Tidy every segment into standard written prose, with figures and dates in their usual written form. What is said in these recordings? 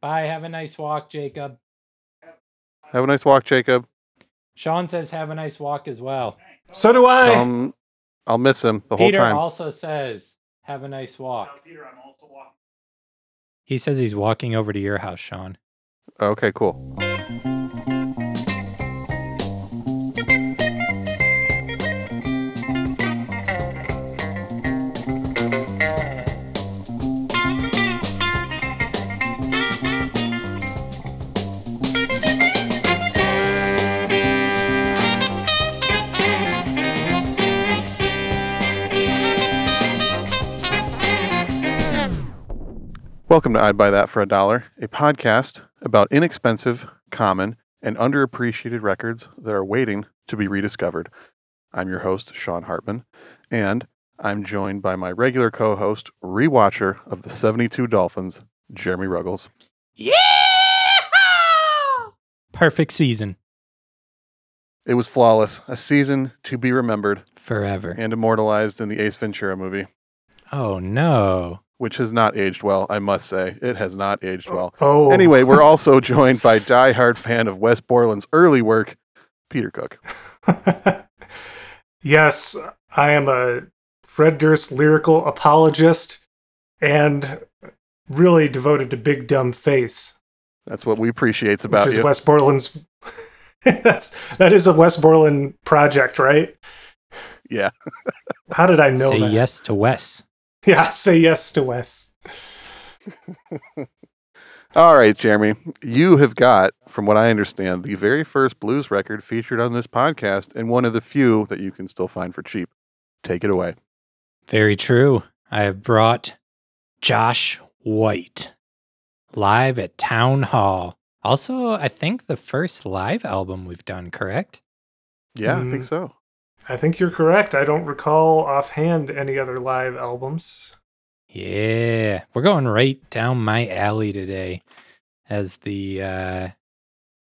Bye. Have a nice walk, Jacob. Have a nice walk, Jacob. Sean says have a nice walk as well. So do I. I'll miss him the whole time. Peter also says have a nice walk. Peter, I'm also walking. He says he's walking over to your house, Sean. Okay, cool. Welcome to I'd Buy That for a Dollar, a podcast about inexpensive, common, and underappreciated records that are waiting to be rediscovered. I'm your host, Sean Hartman, and I'm joined by my regular co-host, rewatcher of the 72 Dolphins, Jeremy Ruggles. Yeah! Perfect season. It was flawless. A season to be remembered. Forever. And immortalized in the Ace Ventura movie. Oh, no. Which has not aged well, I must say. It has not aged well. Oh. Anyway, we're also joined by diehard fan of Wes Borland's early work, Peter Cook. Yes, I am a Fred Durst lyrical apologist and really devoted to Big Dumb Face. That's what we appreciate about you. Which is Wes Borland's... that is a Wes Borland project, right? Yeah. How did I know that? Say yes to Wes. Yeah, say yes to Wes. All right, Jeremy. You have got, from what I understand, the very first blues record featured on this podcast and one of the few that you can still find for cheap. Take it away. Very true. I have brought Josh White live at Town Hall. Also, I think the first live album we've done, correct? Yeah, I think so. I think you're correct. I don't recall offhand any other live albums. Yeah, we're going right down my alley today as the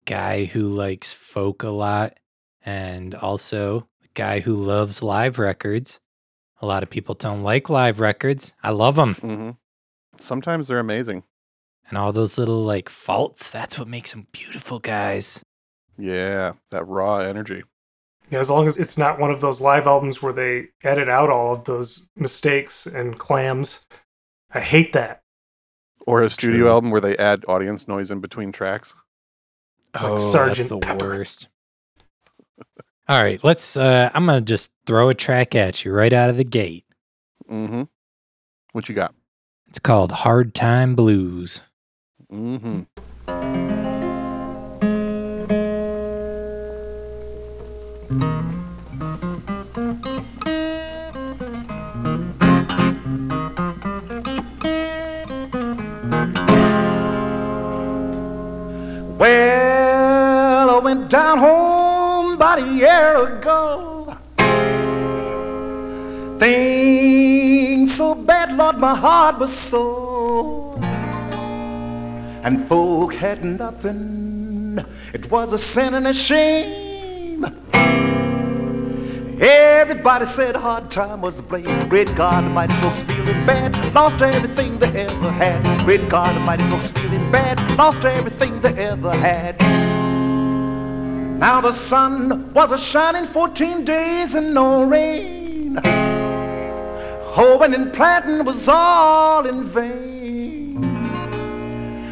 guy who likes folk a lot and also the guy who loves live records. A lot of people don't like live records. I love them. Mm-hmm. Sometimes they're amazing. And all those little like faults, that's what makes them beautiful, guys. Yeah, that raw energy. Yeah, as long as it's not one of those live albums where they edit out all of those mistakes and clams. I hate that. Or a studio album where they add audience noise in between tracks. Oh, like Sergeant that's the Pepper. Worst. All right, let's. I'm going to just throw a track at you right out of the gate. Mm-hmm. What you got? It's called Hard Time Blues. Mm-hmm. Well, I went down home about a year ago. Things so bad, Lord, my heart was sore. And folk had nothing. It was a sin and a shame. Everybody said hard time was the blame. Great God Almighty, folks feeling bad. Lost everything they ever had. Great God Almighty, folks feeling bad. Lost everything they ever had. Now the sun was a-shining 14 days and no rain. Hoeing and planting was all in vain.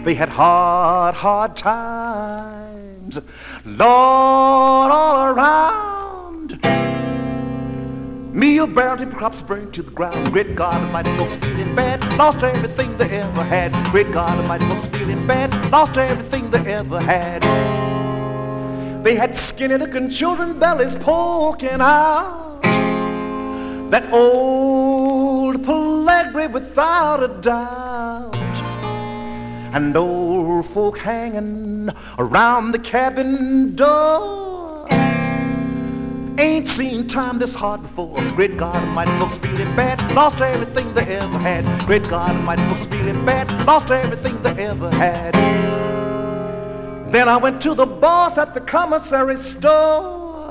They had hard, hard times, Lord, all around. Meal barrels and crops burned to the ground. Great God Almighty, folks feeling bad. Lost everything they ever had. Great God Almighty, folks feeling bad. Lost everything they ever had. They had skinny-looking children, bellies poking out. That old pellagra without a doubt. And old folk hanging around the cabin door. Ain't seen time this hard before. Great God Almighty, folks feeling bad. Lost everything they ever had. Great God Almighty, folks feeling bad. Lost everything they ever had. Then I went to the boss at the commissary store.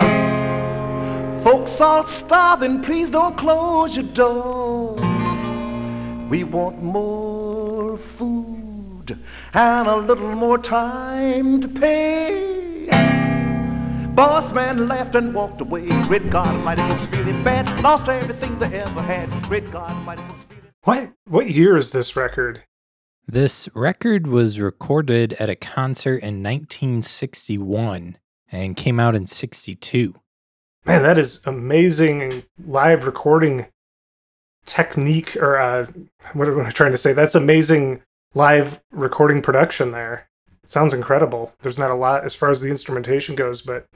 Folks all starving, please don't close your door. We want more food. moved and a little more time to pay. Boss man laughed and walked away. Great God Almighty, was feeling bad. Lost everything they ever had. Great God Almighty, was feeling bad. What year is this record? This record was recorded at a concert in 1961 and came out in 1962. Man, that is amazing live recording technique, or what am I trying to say? That's amazing live recording production there. It sounds incredible. There's not a lot as far as the instrumentation goes, but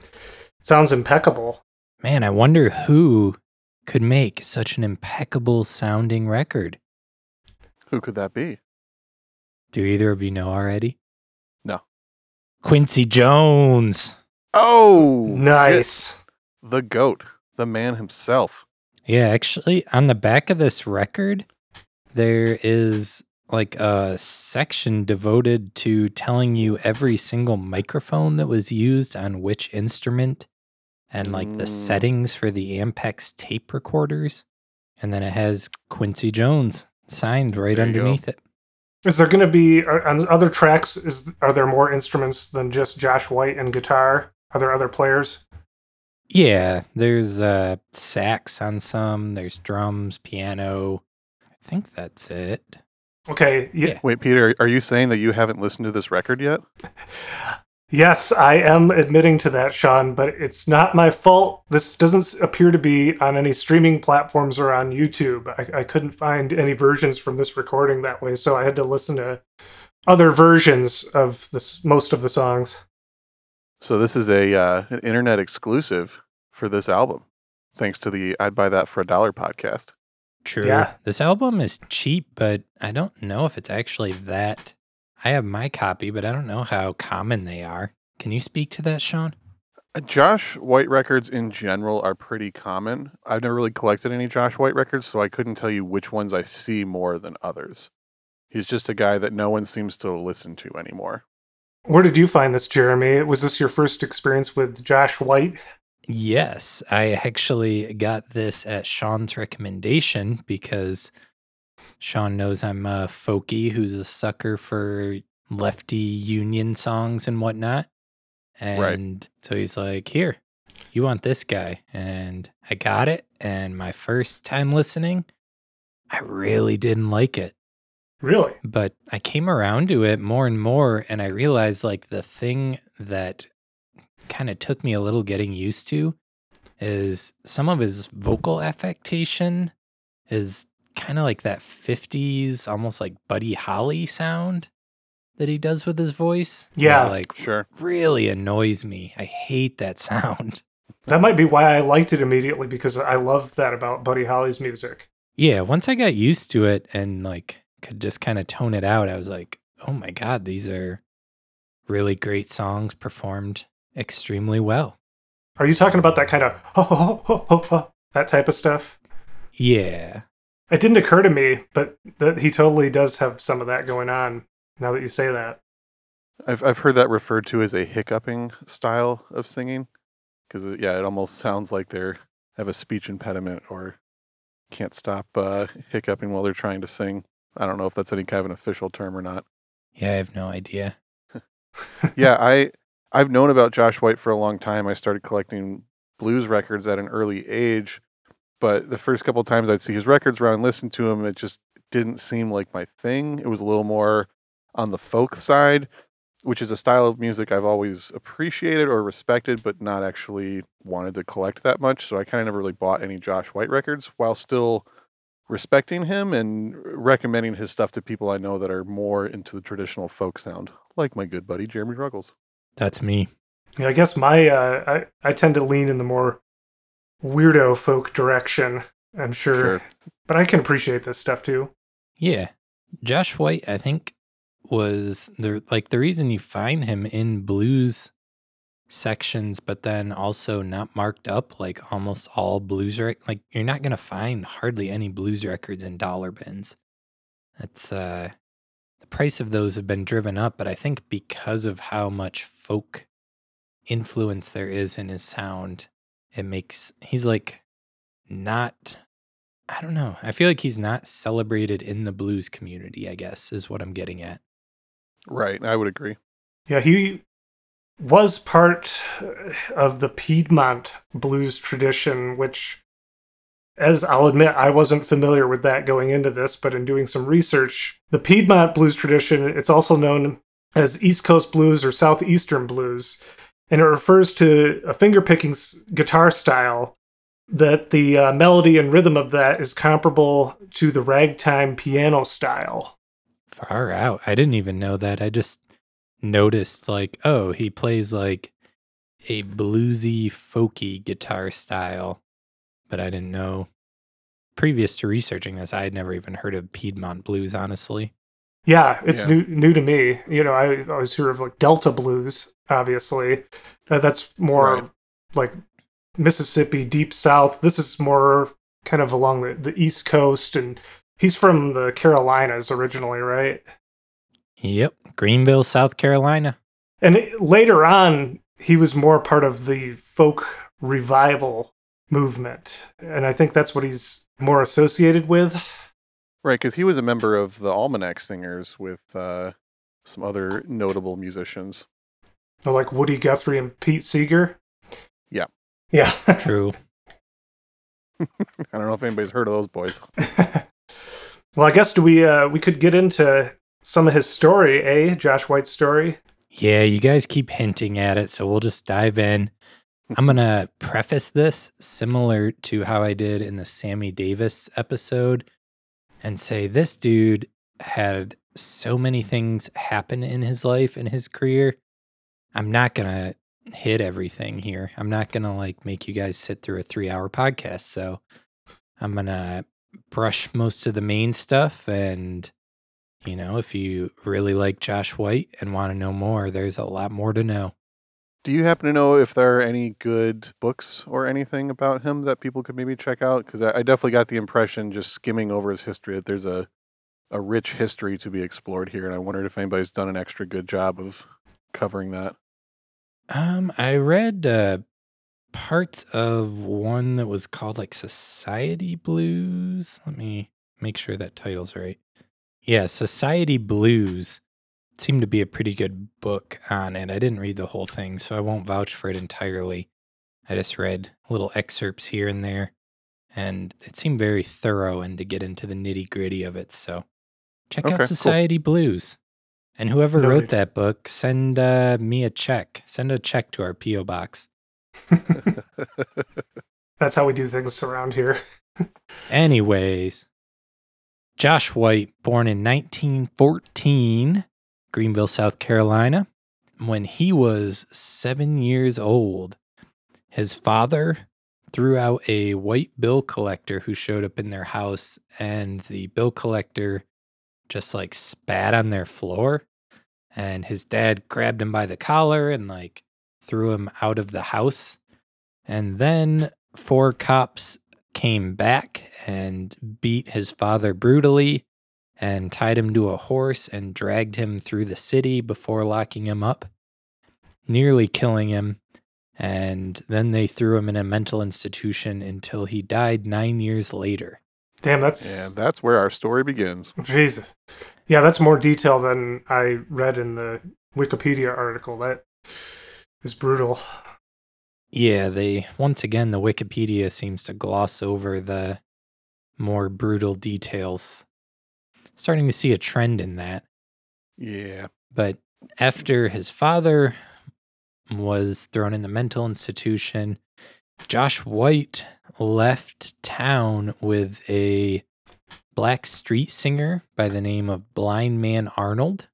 it sounds impeccable. Man, I wonder who could make such an impeccable sounding record. Who could that be? Do either of you know already? No. Quincy Jones. Oh, nice. The GOAT, the man himself. Yeah, actually, on the back of this record, there is like a section devoted to telling you every single microphone that was used on which instrument and like the settings for the Ampex tape recorders. And then it has Quincy Jones signed right underneath it. Is there going to be, on other tracks, are there more instruments than just Josh White and guitar? Are there other players? Yeah, there's sax on some, there's drums, piano. I think that's it. Okay. Yeah. Wait, Peter, are you saying that you haven't listened to this record yet? Yes, I am admitting to that, Sean, but it's not my fault. This doesn't appear to be on any streaming platforms or on YouTube. I couldn't find any versions from this recording that way, so I had to listen to other versions of this, most of the songs. So this is an internet exclusive for this album, thanks to the I'd Buy That for a Dollar podcast. True. Yeah. This album is cheap, but I don't know if it's actually that... I have my copy, but I don't know how common they are. Can you speak to that, Sean? Josh White records in general are pretty common. I've never really collected any Josh White records, so I couldn't tell you which ones I see more than others. He's just a guy that no one seems to listen to anymore. Where did you find this, Jeremy? Was this your first experience with Josh White? Yes, I actually got this at Sean's recommendation because... Sean knows I'm a folkie who's a sucker for lefty union songs and whatnot. And So he's like, here, you want this guy. And I got it. And my first time listening, I really didn't like it. Really? But I came around to it more and more. And I realized like the thing that kind of took me a little getting used to is some of his vocal affectation is kind of like that 50s, almost like Buddy Holly sound that he does with his voice. Yeah, like sure. Really annoys me. I hate that sound. That might be why I liked it immediately, because I love that about Buddy Holly's music. Yeah, once I got used to it and like could just kind of tone it out, I was like, oh my God, these are really great songs performed extremely well. Are you talking about that kind of ho, ho, ho, ho, ho, that type of stuff? Yeah. It didn't occur to me, but he totally does have some of that going on, now that you say that. I've heard that referred to as a hiccuping style of singing, because, yeah, it almost sounds like they have a speech impediment or can't stop hiccuping while they're trying to sing. I don't know if that's any kind of an official term or not. Yeah, I have no idea. Yeah, I've known about Josh White for a long time. I started collecting blues records at an early age. But the first couple of times I'd see his records around and listen to him, it just didn't seem like my thing. It was a little more on the folk side, which is a style of music I've always appreciated or respected, but not actually wanted to collect that much. So I kind of never really bought any Josh White records, while still respecting him and recommending his stuff to people I know that are more into the traditional folk sound, like my good buddy, Jeremy Ruggles. That's me. Yeah, I guess I tend to lean in the more weirdo folk direction, I'm sure. But I can appreciate this stuff too. Yeah. Josh White, I think, was the reason you find him in blues sections, but then also not marked up like almost all blues records. Like, you're not going to find hardly any blues records in dollar bins. That's the price of those have been driven up, but I think because of how much folk influence there is in his sound, he's like not, I don't know. I feel like he's not celebrated in the blues community, I guess, is what I'm getting at. Right, I would agree. Yeah, he was part of the Piedmont blues tradition, which, as I'll admit, I wasn't familiar with that going into this, but in doing some research, the Piedmont blues tradition, it's also known as East Coast blues or Southeastern blues, and it refers to a finger-picking guitar style that the melody and rhythm of that is comparable to the ragtime piano style. Far out. I didn't even know that. I just noticed, like, oh, he plays like a bluesy, folky guitar style. But I didn't know. Previous to researching this, I had never even heard of Piedmont blues, honestly. Yeah, it's new to me. You know, I always hear of like Delta blues, obviously. That's more like Mississippi, Deep South. This is more kind of along the East Coast, and he's from the Carolinas originally, right? Yep, Greenville, South Carolina. And later on, he was more part of the folk revival movement, and I think that's what he's more associated with. Right, because he was a member of the Almanac Singers with some other notable musicians. Like Woody Guthrie and Pete Seeger? Yeah. Yeah. True. I don't know if anybody's heard of those boys. Well, I guess we could get into some of his story, eh? Josh White's story? Yeah, you guys keep hinting at it, so we'll just dive in. I'm going to preface this similar to how I did in the Sammy Davis episode and say this dude had so many things happen in his life, in his career. I'm not going to hit everything here. I'm not going to like make you guys sit through a 3-hour podcast. So I'm going to brush most of the main stuff. And, you know, if you really like Josh White and want to know more, there's a lot more to know. Do you happen to know if there are any good books or anything about him that people could maybe check out? Because I definitely got the impression, just skimming over his history, that there's a rich history to be explored here, and I wondered if anybody's done an extra good job of covering that. I read parts of one that was called like Society Blues. Let me make sure that title's right. Yeah, Society Blues seemed to be a pretty good book on it. I didn't read the whole thing, so I won't vouch for it entirely. I just read little excerpts here and there, and it seemed very thorough and to get into the nitty-gritty of it. So check out Society Blues. And whoever wrote that book, send me a check. Send a check to our P.O. Box. That's how we do things around here. Anyways, Josh White, born in 1914, Greenville, South Carolina. When he was 7 years old, his father threw out a white bill collector who showed up in their house, and the bill collector just like spat on their floor, and his dad grabbed him by the collar and like threw him out of the house. And then 4 cops came back and beat his father brutally and tied him to a horse and dragged him through the city before locking him up, nearly killing him. And then they threw him in a mental institution until he died 9 years later. Damn, that's where our story begins. Jesus. Yeah, that's more detail than I read in the Wikipedia article. That is brutal. Yeah, once again, the Wikipedia seems to gloss over the more brutal details. Starting to see a trend in that. Yeah. But after his father was thrown in the mental institution, Josh White left town with a black street singer by the name of Blind Man Arnold.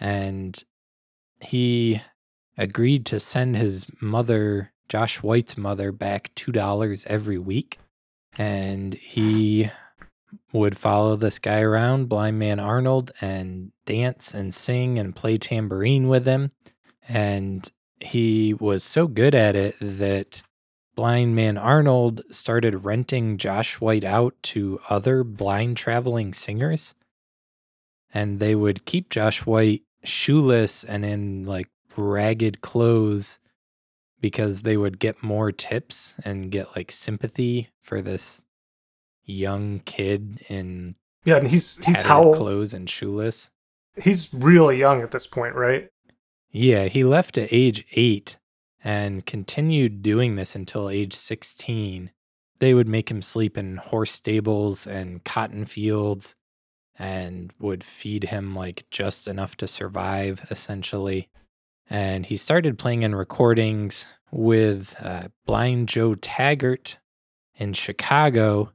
And he agreed to send his mother, Josh White's mother, back $2 every week. And he would follow this guy around, Blind Man Arnold, and dance and sing and play tambourine with him. And he was so good at it that Blind Man Arnold started renting Josh White out to other blind traveling singers. And they would keep Josh White shoeless and in like ragged clothes because they would get more tips and get like sympathy for this young kid in tattered clothes and shoeless. He's really young at this point, right? Yeah, he left at age 8 and continued doing this until age 16. They would make him sleep in horse stables and cotton fields and would feed him like just enough to survive, essentially. And he started playing in recordings with Blind Joe Taggart in Chicago,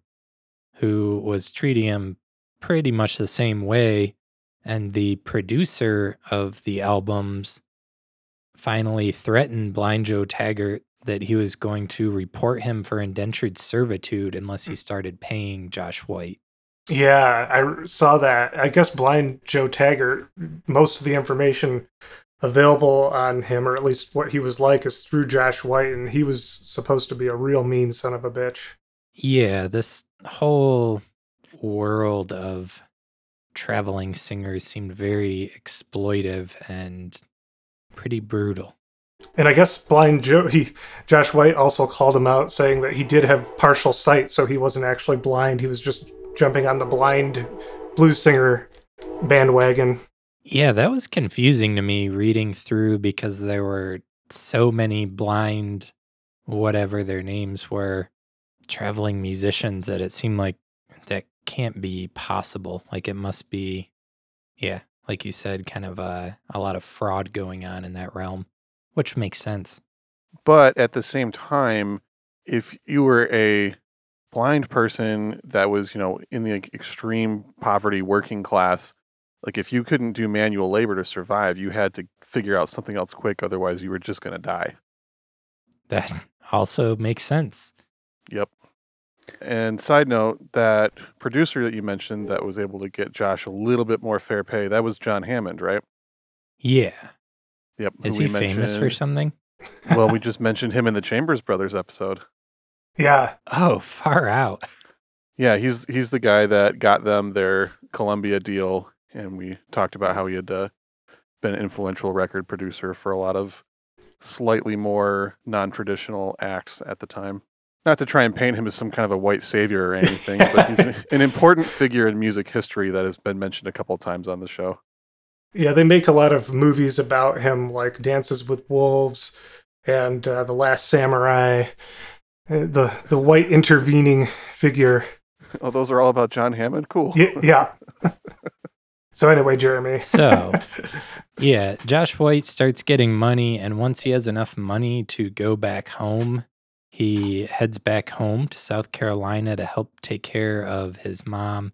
who was treating him pretty much the same way. And the producer of the albums finally threatened Blind Joe Taggart that he was going to report him for indentured servitude unless he started paying Josh White. Yeah, I saw that. I guess Blind Joe Taggart, most of the information available on him, or at least what he was like, is through Josh White, and he was supposed to be a real mean son of a bitch. Yeah, this whole world of traveling singers seemed very exploitive and pretty brutal. And I guess Blind Joe, Josh White also called him out, saying that he did have partial sight, so he wasn't actually blind. He was just jumping on the blind blues singer bandwagon. Yeah, that was confusing to me reading through, because there were so many blind, whatever their names were, traveling musicians that it seemed like that can't be possible. Like, it must be, yeah, like you said, kind of a lot of fraud going on in that realm, which makes sense. But at the same time, if you were a blind person that was, you know, in the extreme poverty working class, like if you couldn't do manual labor to survive, you had to figure out something else quick. Otherwise, you were just going to die. That also makes sense. Yep. And side note, that producer that you mentioned that was able to get Josh a little bit more fair pay, that was John Hammond, right? Yeah. Yep. Is he famous for something? Well, we just mentioned him in the Chambers Brothers episode. Yeah. Oh, far out. Yeah, he's the guy that got them their Columbia deal, and we talked about how he had been an influential record producer for a lot of slightly more non-traditional acts at the time. Not to try and paint him as some kind of a white savior or anything, but he's an important figure in music history that has been mentioned a couple of times on the show. Yeah, they make a lot of movies about him, like Dances with Wolves and The Last Samurai, the white intervening figure. Oh, those are all about John Hammond? Cool. Yeah. So anyway, Jeremy. So, yeah, Josh White starts getting money, and once he has enough money to go back home, he heads back home to South Carolina to help take care of his mom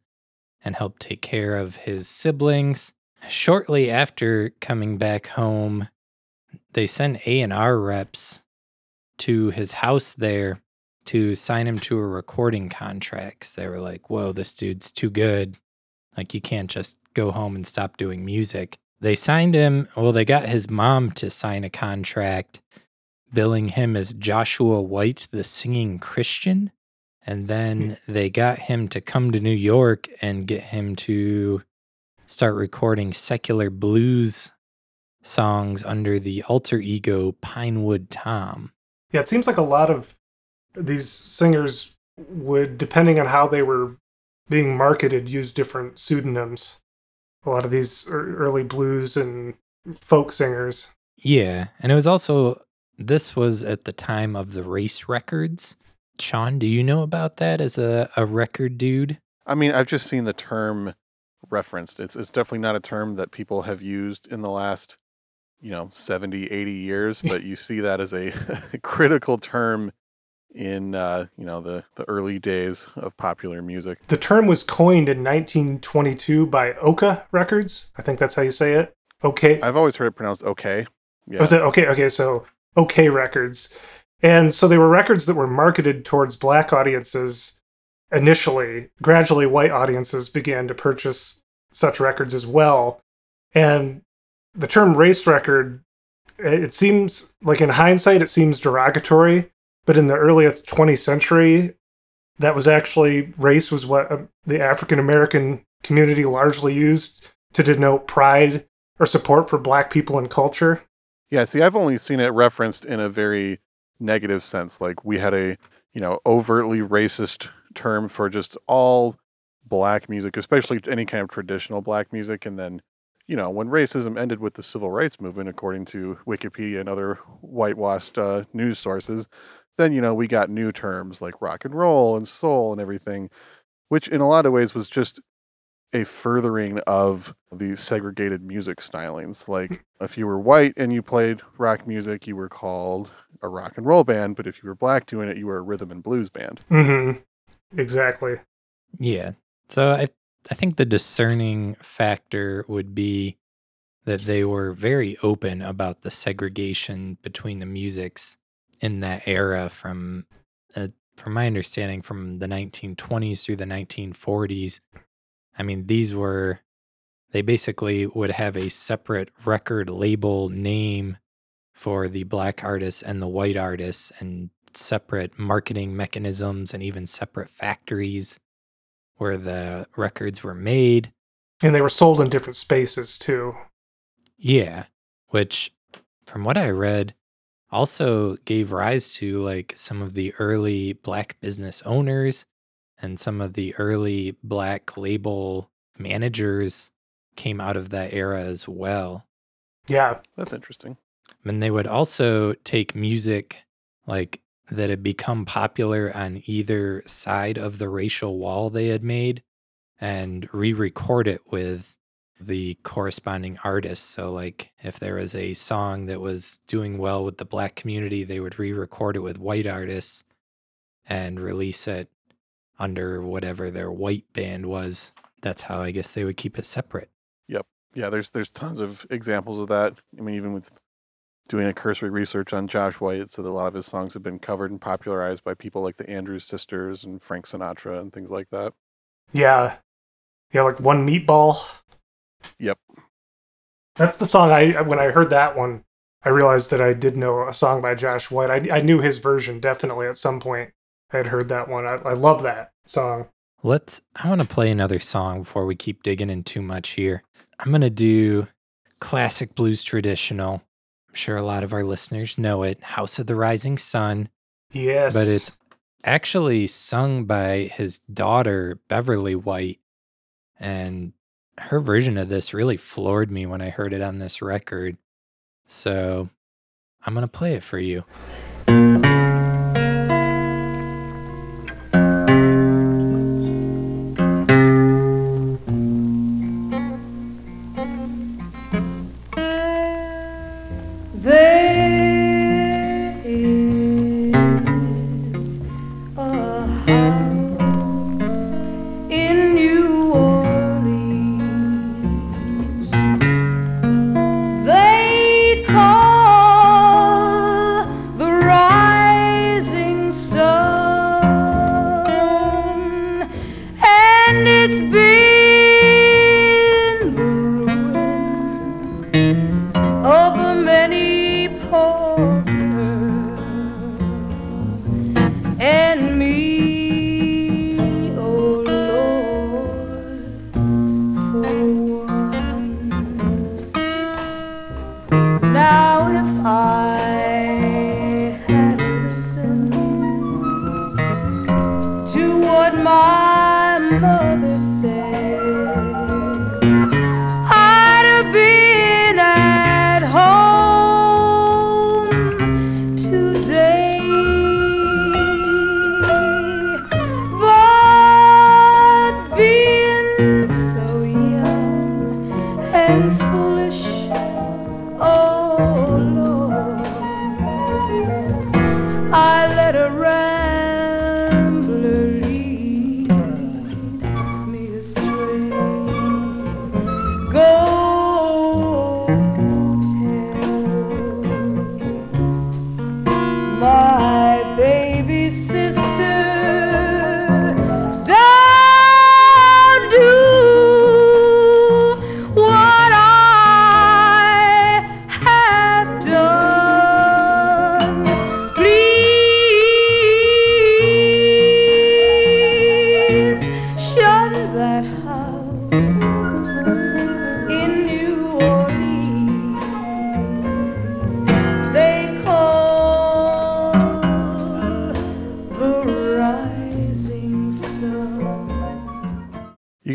and help take care of his siblings. Shortly after coming back home, they send A&R reps to his house there to sign him to a recording contract. They were like, whoa, this dude's too good. Like, you can't just go home and stop doing music. They signed him. Well, they got his mom to sign a contract billing him as Joshua White, the singing Christian. And then they got him to come to New York and get him to start recording secular blues songs under the alter ego Pinewood Tom. Yeah, it seems like a lot of these singers would, depending on how they were being marketed, use different pseudonyms. A lot of these early blues and folk singers. Yeah, and it was also, this was at the time of the race records. Sean, do you know about that as a record dude? I mean, I've just seen the term referenced. It's definitely not a term that people have used in the last, 70, 80 years, but you see that as a critical term in the early days of popular music. The term was coined in 1922 by Oka Records. I think that's how you say it. Okay. I've always heard it pronounced okay. Yeah. Was it okay? Okay, so OK Records. And so they were records that were marketed towards black audiences initially. Gradually, white audiences began to purchase such records as well. And the term race record, it seems like, in hindsight, it seems derogatory. But in the early 20th century, that was actually, race was what the African-American community largely used to denote pride or support for black people and culture. Yeah, see, I've only seen it referenced in a very negative sense. Like, we had a, overtly racist term for just all black music, especially any kind of traditional black music. And then you know, when racism ended with the Civil Rights Movement, according to Wikipedia and other whitewashed news sources, then, you know, we got new terms like rock and roll and soul and everything, which in a lot of ways was just a furthering of the segregated music stylings. Like, if you were white and you played rock music, you were called a rock and roll band, but if you were black doing it, you were a rhythm and blues band. Mm-hmm. Exactly. Yeah. So I think the discerning factor would be that they were very open about the segregation between the musics in that era from my understanding, from the 1920s through the 1940s. I mean, they basically would have a separate record label name for the black artists and the white artists, and separate marketing mechanisms, and even separate factories where the records were made. And they were sold in different spaces, too. Yeah, which, from what I read, also gave rise to, like, some of the early black business owners and some of the early black label managers came out of that era as well. Yeah, that's interesting. And they would also take music, like, that had become popular on either side of the racial wall they had made, and re-record it with the corresponding artists. So, like, if there was a song that was doing well with the black community, they would re-record it with white artists and release it under whatever their white band was. That's how, I guess, they would keep it separate. Yep. Yeah, there's tons of examples of that. I mean, even with doing a cursory research on Josh White, it said that a lot of his songs have been covered and popularized by people like the Andrews Sisters and Frank Sinatra and things like that. Yeah. Yeah, like One Meatball. Yep. That's the song when I heard that one, I realized that I did know a song by Josh White. I knew his version, definitely, at some point. I had heard that one. I love that song. I want to play another song before we keep digging in too much here. I'm going to do classic blues traditional. I'm sure a lot of our listeners know it. House of the Rising Sun. Yes. But it's actually sung by his daughter, Beverly White. And her version of this really floored me when I heard it on this record. So I'm going to play it for you.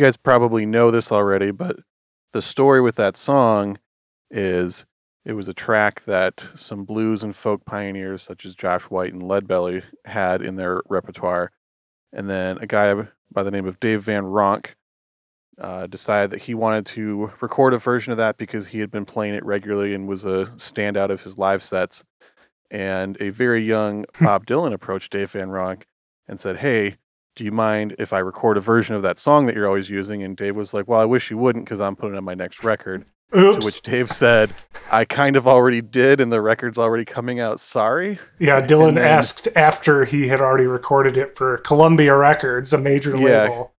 Guys probably know this already, but the story with that song is it was a track that some blues and folk pioneers such as Josh White and Lead Belly had in their repertoire. And then a guy by the name of Dave Van Ronk decided that he wanted to record a version of that because he had been playing it regularly and was a standout of his live sets. And a very young Bob Dylan approached Dave Van Ronk and said, "Hey, do you mind if I record a version of that song that you're always using?" And Dave was like, "Well, I wish you wouldn't because I'm putting it on my next record." Oops. To which Dave said, "I kind of already did, and the record's already coming out. Sorry." Yeah, Dylan asked after he had already recorded it for Columbia Records, a major label.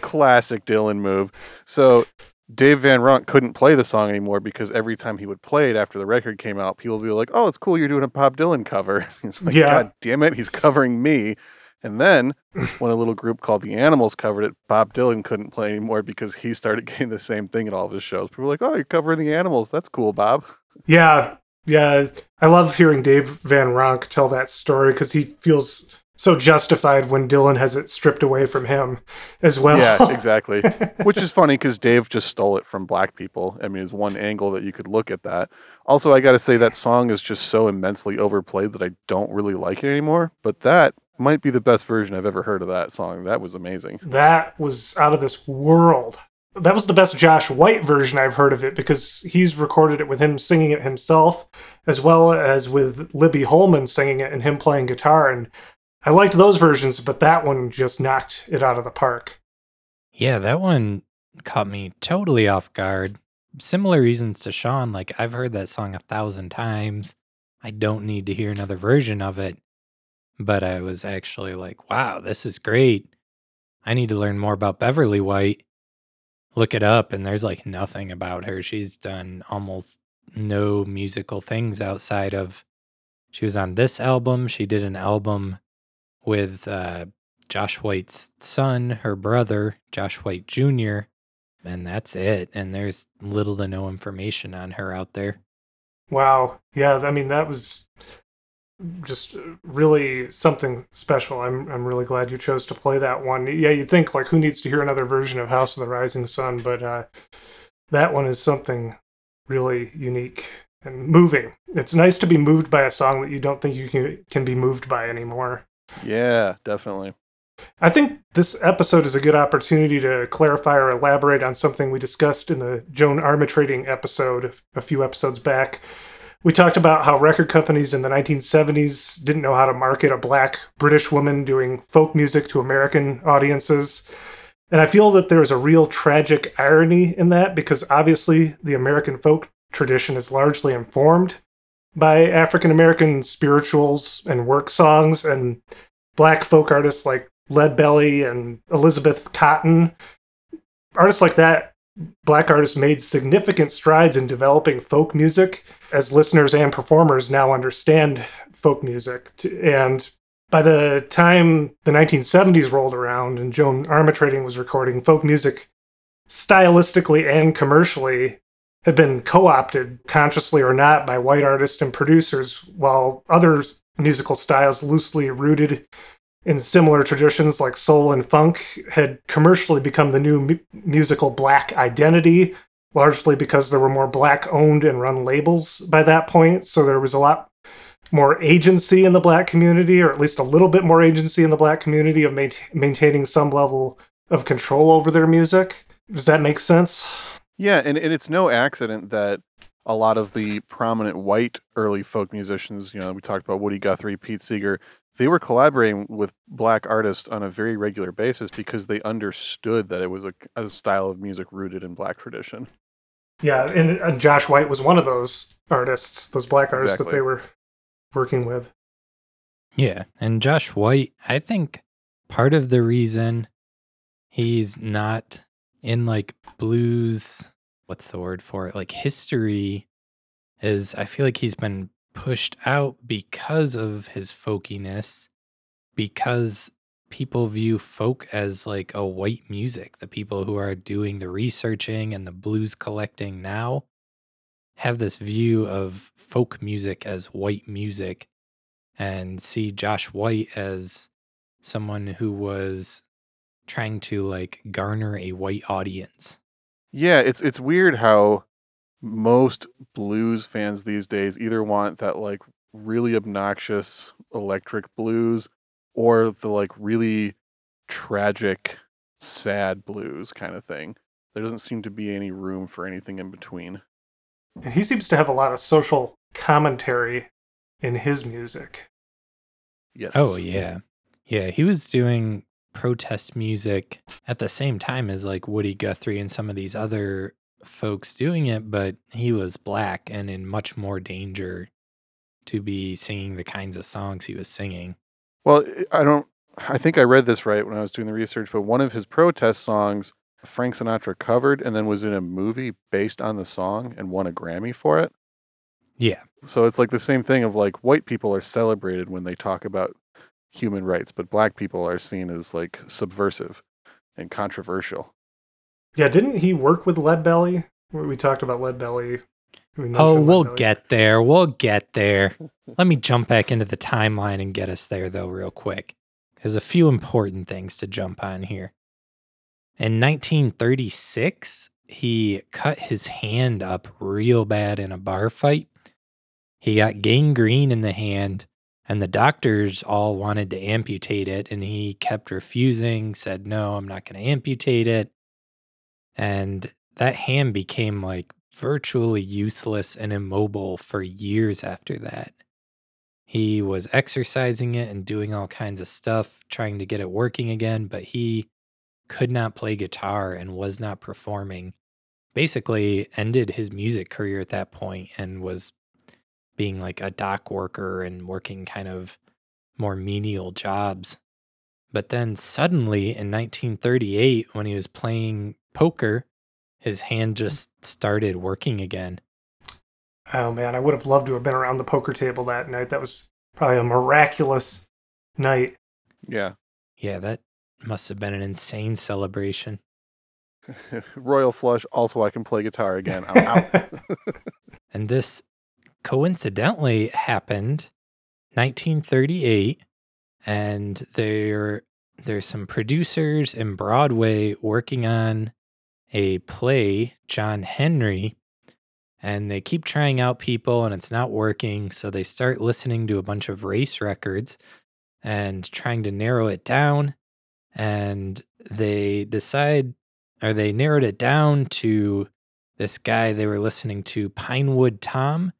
Classic Dylan move. So Dave Van Ronk couldn't play the song anymore because every time he would play it after the record came out, people would be like, "Oh, it's cool, you're doing a Bob Dylan cover." He's like, "God damn it, he's covering me." And then when a little group called The Animals covered it, Bob Dylan couldn't play anymore because he started getting the same thing at all of his shows. People were like, "Oh, you're covering The Animals. That's cool, Bob." Yeah. Yeah. I love hearing Dave Van Ronk tell that story because he feels so justified when Dylan has it stripped away from him as well. Yeah, exactly. Which is funny because Dave just stole it from black people. I mean, it's one angle that you could look at that. Also, I got to say that song is just so immensely overplayed that I don't really like it anymore. But that might be the best version I've ever heard of that song. That was amazing. That was out of this world. That was the best Josh White version I've heard of it because he's recorded it with him singing it himself, as well as with Libby Holman singing it and him playing guitar. And I liked those versions, but that one just knocked it out of the park. Yeah, that one caught me totally off guard. Similar reasons to Sean. Like, I've heard that song 1,000 times. I don't need to hear another version of it. But I was actually like, wow, this is great. I need to learn more about Beverly White. Look it up, and there's like nothing about her. She's done almost no musical things outside of, she was on this album. She did an album with Josh White's son, her brother, Josh White Jr., and that's it. And there's little to no information on her out there. Wow. Yeah, I mean, that was just really something special. I'm really glad you chose to play that one. Yeah, you'd think, like, who needs to hear another version of House of the Rising Sun? But that one is something really unique and moving. It's nice to be moved by a song that you don't think you can be moved by anymore. Yeah, definitely. I think this episode is a good opportunity to clarify or elaborate on something we discussed in the Joan Armatrading episode a few episodes back. We talked about how record companies in the 1970s didn't know how to market a black British woman doing folk music to American audiences. And I feel that there is a real tragic irony in that because obviously the American folk tradition is largely informed by African American spirituals and work songs, and black folk artists like Lead Belly and Elizabeth Cotton, artists like that. Black artists made significant strides in developing folk music as listeners and performers now understand folk music. And by the time the 1970s rolled around and Joan Armatrading was recording, folk music stylistically and commercially had been co-opted, consciously or not, by white artists and producers, while other musical styles loosely rooted in similar traditions like soul and funk had commercially become the new musical black identity, largely because there were more black-owned and run labels by that point. So there was a lot more agency in the black community, or at least a little bit more agency in the black community of maintaining some level of control over their music. Does that make sense? Yeah, and it's no accident that a lot of the prominent white early folk musicians, you know, we talked about Woody Guthrie, Pete Seeger, they were collaborating with black artists on a very regular basis because they understood that it was a style of music rooted in black tradition. Yeah, and Josh White was one of those artists, those black artists that they were working with. Yeah, and Josh White, I think part of the reason he's not in, like, blues, what's the word for it, like, history, is I feel like he's been pushed out because of his folkiness, because people view folk as like a white music. The people who are doing the researching and the blues collecting now have this view of folk music as white music and see Josh White as someone who was trying to like garner a white audience. Yeah, it's weird how most blues fans these days either want that like really obnoxious electric blues or the like really tragic, sad blues kind of thing. There doesn't seem to be any room for anything in between. And he seems to have a lot of social commentary in his music. Yes. Oh, yeah. Yeah, he was doing protest music at the same time as like Woody Guthrie and some of these other folks doing it, but he was black and in much more danger to be singing the kinds of songs he was singing. Well, I think I read this right when I was doing the research, but one of his protest songs, Frank Sinatra covered and then was in a movie based on the song and won a Grammy for it. Yeah. So it's like the same thing of like white people are celebrated when they talk about human rights, but black people are seen as like subversive and controversial. Yeah. Didn't he work with Lead Belly? We talked about Lead Belly. We'll get there. Let me jump back into the timeline and get us there though real quick. There's a few important things to jump on here. In 1936, he cut his hand up real bad in a bar fight. He got gangrene in the hand, and the doctors all wanted to amputate it, and he kept refusing, said, no, I'm not going to amputate it. And that hand became like virtually useless and immobile for years after that. He was exercising it and doing all kinds of stuff, trying to get it working again, but he could not play guitar and was not performing, basically ended his music career at that point and was being like a dock worker and working kind of more menial jobs. But then suddenly in 1938, when he was playing poker, his hand just started working again. Oh man, I would have loved to have been around the poker table that night. That was probably a miraculous night. Yeah. Yeah, that must have been an insane celebration. Royal flush. Also, I can play guitar again. I'm out. And this coincidentally happened 1938. And there's some producers in Broadway working on a play, John Henry. And they keep trying out people and it's not working. So they start listening to a bunch of race records and trying to narrow it down. And they narrowed it down to this guy they were listening to, Pinewood Tom,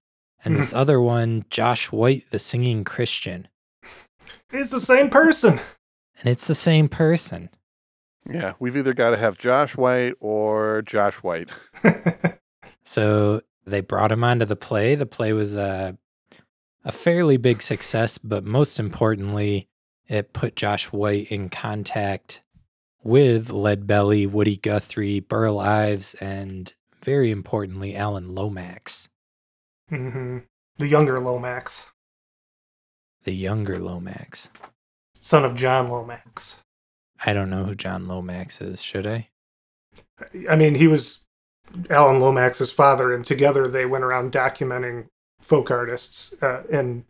and this other one, Josh White, the singing Christian. It's the same person. Yeah, we've either got to have Josh White or Josh White. So they brought him onto the play. The play was a fairly big success, but most importantly, it put Josh White in contact with Lead Belly, Woody Guthrie, Burl Ives, and very importantly, Alan Lomax. Mm-hmm. The younger Lomax. Son of John Lomax. I don't know who John Lomax is, should I? I mean, he was Alan Lomax's father, and together they went around documenting folk artists and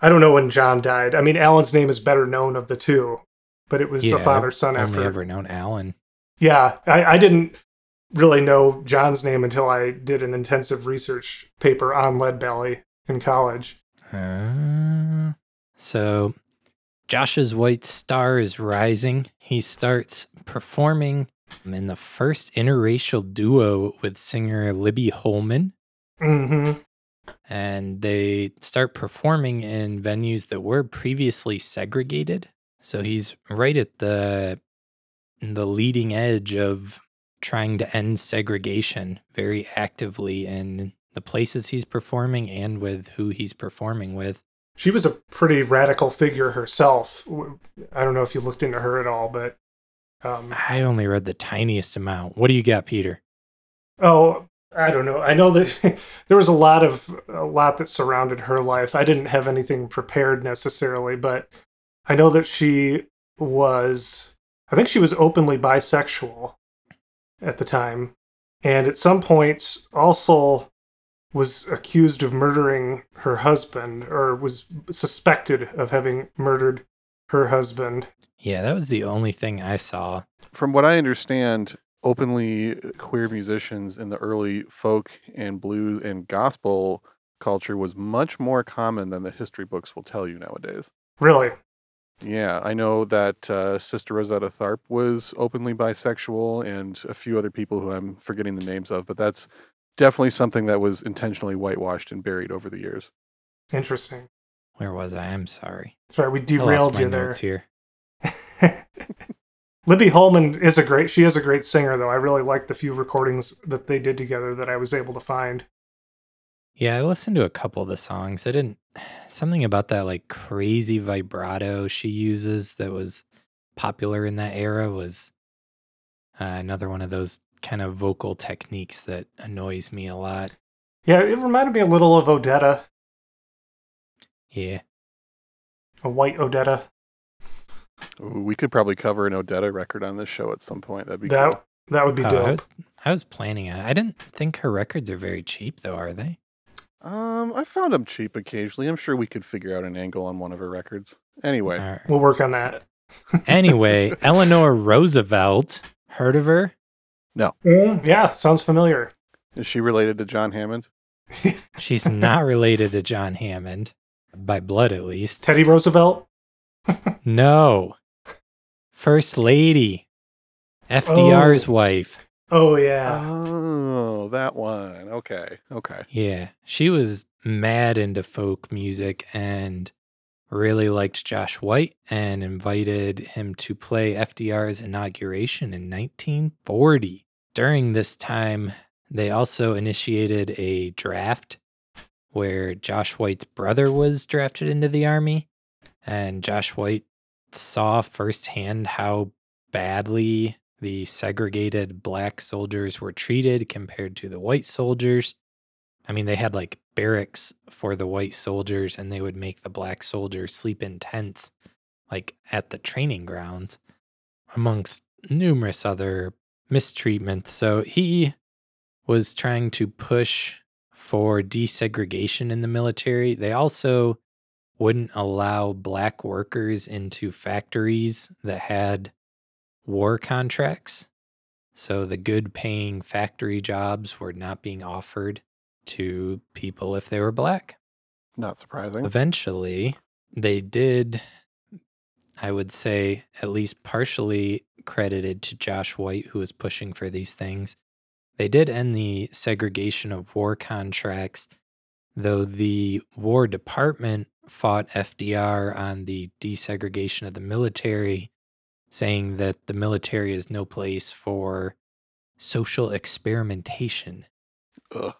I don't know when John died. I mean, Alan's name is better known of the two, but it was a father-son effort. I've only ever known Alan. Yeah, I didn't really know John's name until I did an intensive research paper on Lead Belly in college. So Josh's white star is rising. He starts performing in the first interracial duo with singer Libby Holman. Mm-hmm. And they start performing in venues that were previously segregated. So he's right at the leading edge of trying to end segregation very actively in the places he's performing and with who he's performing with. She was a pretty radical figure herself. I don't know if you looked into her at all, but... I only read the tiniest amount. What do you got, Peter? Oh... I don't know. I know that there was a lot that surrounded her life. I didn't have anything prepared necessarily, but I know that she was openly bisexual at the time. And at some point also was accused of murdering her husband, or was suspected of having murdered her husband. Yeah, that was the only thing I saw. From what I understand, openly queer musicians in the early folk and blues and gospel culture was much more common than the history books will tell you nowadays. Really? Yeah, I know that Sister Rosetta Tharpe was openly bisexual and a few other people who I'm forgetting the names of, but that's definitely something that was intentionally whitewashed and buried over the years. Interesting. Where was I? I'm sorry. Sorry, we derailed you there. Here. Libby Holman is a great singer, though. I really like the few recordings that they did together that I was able to find. Yeah, I listened to a couple of the songs. Something about that like crazy vibrato she uses that was popular in that era was another one of those kind of vocal techniques that annoys me a lot. Yeah, it reminded me a little of Odetta. Yeah. A white Odetta. Ooh, we could probably cover an Odetta record on this show at some point. That'd be cool. That would be dope. I was planning on it. I didn't think her records are very cheap, though, are they? I found them cheap occasionally. I'm sure we could figure out an angle on one of her records. Anyway, right. We'll work on that. Anyway, Eleanor Roosevelt, heard of her? No. Yeah, sounds familiar. Is she related to John Hammond? She's not related to John Hammond, by blood at least. Teddy Roosevelt? No. First Lady. FDR's wife. Oh, yeah. Oh, that one. Okay. Yeah. She was mad into folk music and really liked Josh White and invited him to play FDR's inauguration in 1940. During this time, they also initiated a draft where Josh White's brother was drafted into the Army. And Josh White saw firsthand how badly the segregated black soldiers were treated compared to the white soldiers. I mean, they had like barracks for the white soldiers, and they would make the black soldiers sleep in tents, like at the training grounds, amongst numerous other mistreatments. So he was trying to push for desegregation in the military. They also wouldn't allow black workers into factories that had war contracts. So the good paying factory jobs were not being offered to people if they were black. Not surprising. Eventually, they did, I would say, at least partially credited to Josh White, who was pushing for these things. They did end the segregation of war contracts, though the War Department fought FDR on the desegregation of the military, saying that the military is no place for social experimentation. Ugh.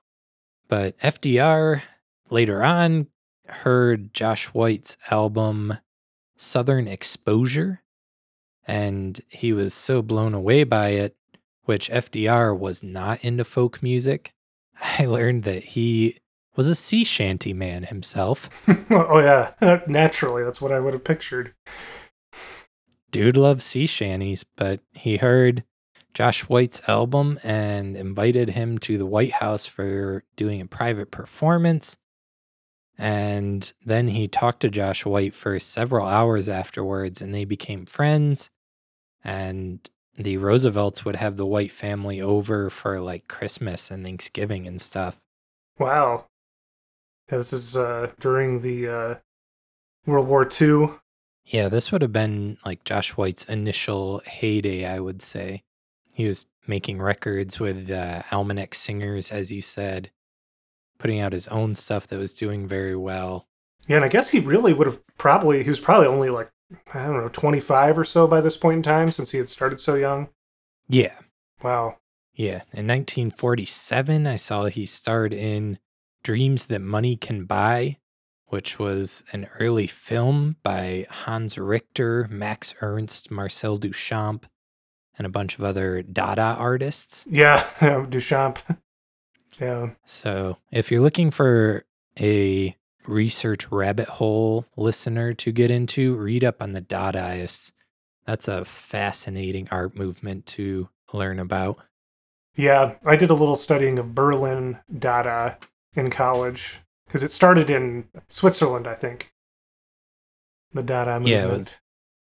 But FDR later on heard Josh White's album Southern Exposure, and he was so blown away by it, which FDR was not into folk music. I learned that he was a sea shanty man himself. Oh, yeah. Naturally, that's what I would have pictured. Dude loves sea shanties, but he heard Josh White's album and invited him to the White House for doing a private performance. And then he talked to Josh White for several hours afterwards, and they became friends. And the Roosevelts would have the White family over for like Christmas and Thanksgiving and stuff. Wow. This is during the World War II. Yeah, this would have been like Josh White's initial heyday, I would say. He was making records with Almanac Singers, as you said, putting out his own stuff that was doing very well. Yeah, and I guess he was probably only like, I don't know, 25 or so by this point in time, since he had started so young. Yeah. Wow. Yeah, in 1947, I saw he starred in Dreams That Money Can Buy, which was an early film by Hans Richter, Max Ernst, Marcel Duchamp, and a bunch of other Dada artists. Yeah, Duchamp. Yeah. So if you're looking for a research rabbit hole listener to get into, read up on the Dadaists. That's a fascinating art movement to learn about. Yeah, I did a little studying of Berlin Dada in college, because it started in Switzerland, I think. The Dada movement.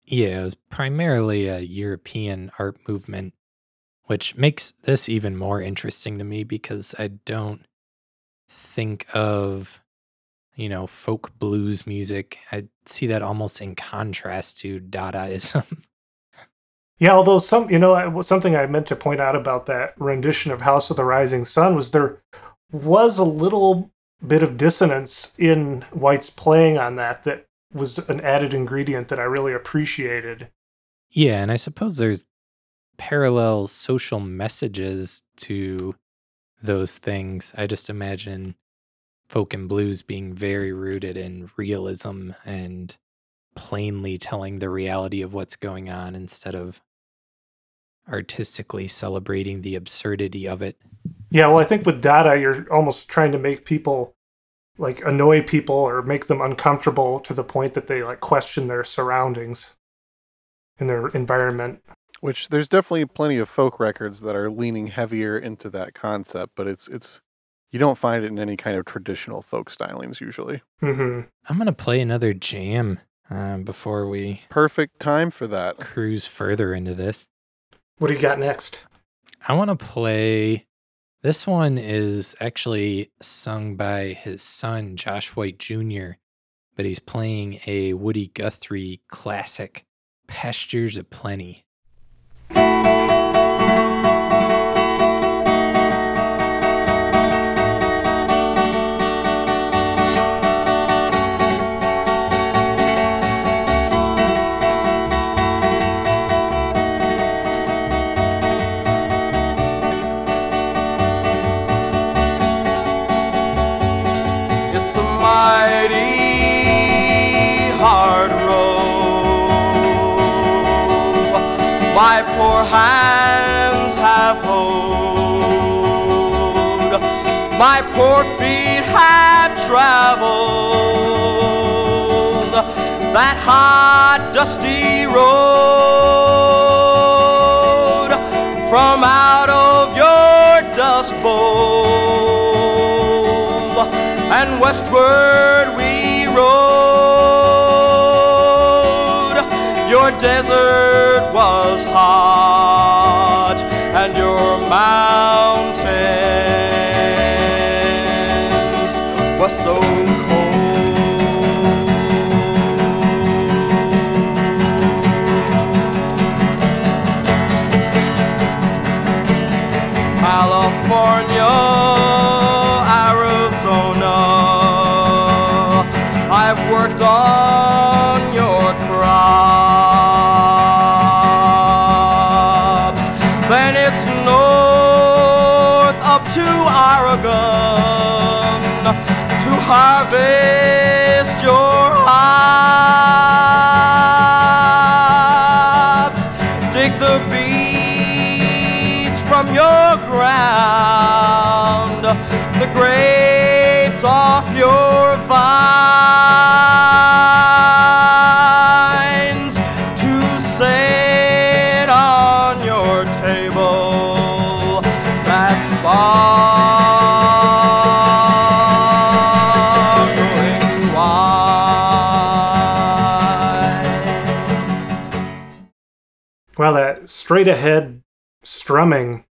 Yeah, it was primarily a European art movement which makes this even more interesting to me because I don't think of, you know, folk blues music. I see that almost in contrast to Dadaism. Yeah, although something I meant to point out about that rendition of House of the Rising Sun was there was a little bit of dissonance in White's playing on that that was an added ingredient that I really appreciated. Yeah, and I suppose there's parallel social messages to those things. I just imagine folk and blues being very rooted in realism and plainly telling the reality of what's going on instead of artistically celebrating the absurdity of it. Yeah, well, I think with Dada, you're almost trying to make people, like, annoy people or make them uncomfortable to the point that they, like, question their surroundings and their environment. Which there's definitely plenty of folk records that are leaning heavier into that concept, but it's you don't find it in any kind of traditional folk stylings usually. Mm-hmm. I'm going to play another jam before we... Perfect time for that. ...cruise further into this. What do you got next? I want to play... This one is actually sung by his son, Josh White Jr., but he's playing a Woody Guthrie classic, Pastures of Plenty. Poor hands have hold, my poor feet have traveled that hot dusty road from out of your dust bowl, and westward we rode. Your desert was hot and your mountains were so cold. California, Arizona, I've worked on your crops. Harvest your hops, dig the beets from your ground, the grapes off your vines, to set on your table. That's wow, that straight ahead strumming,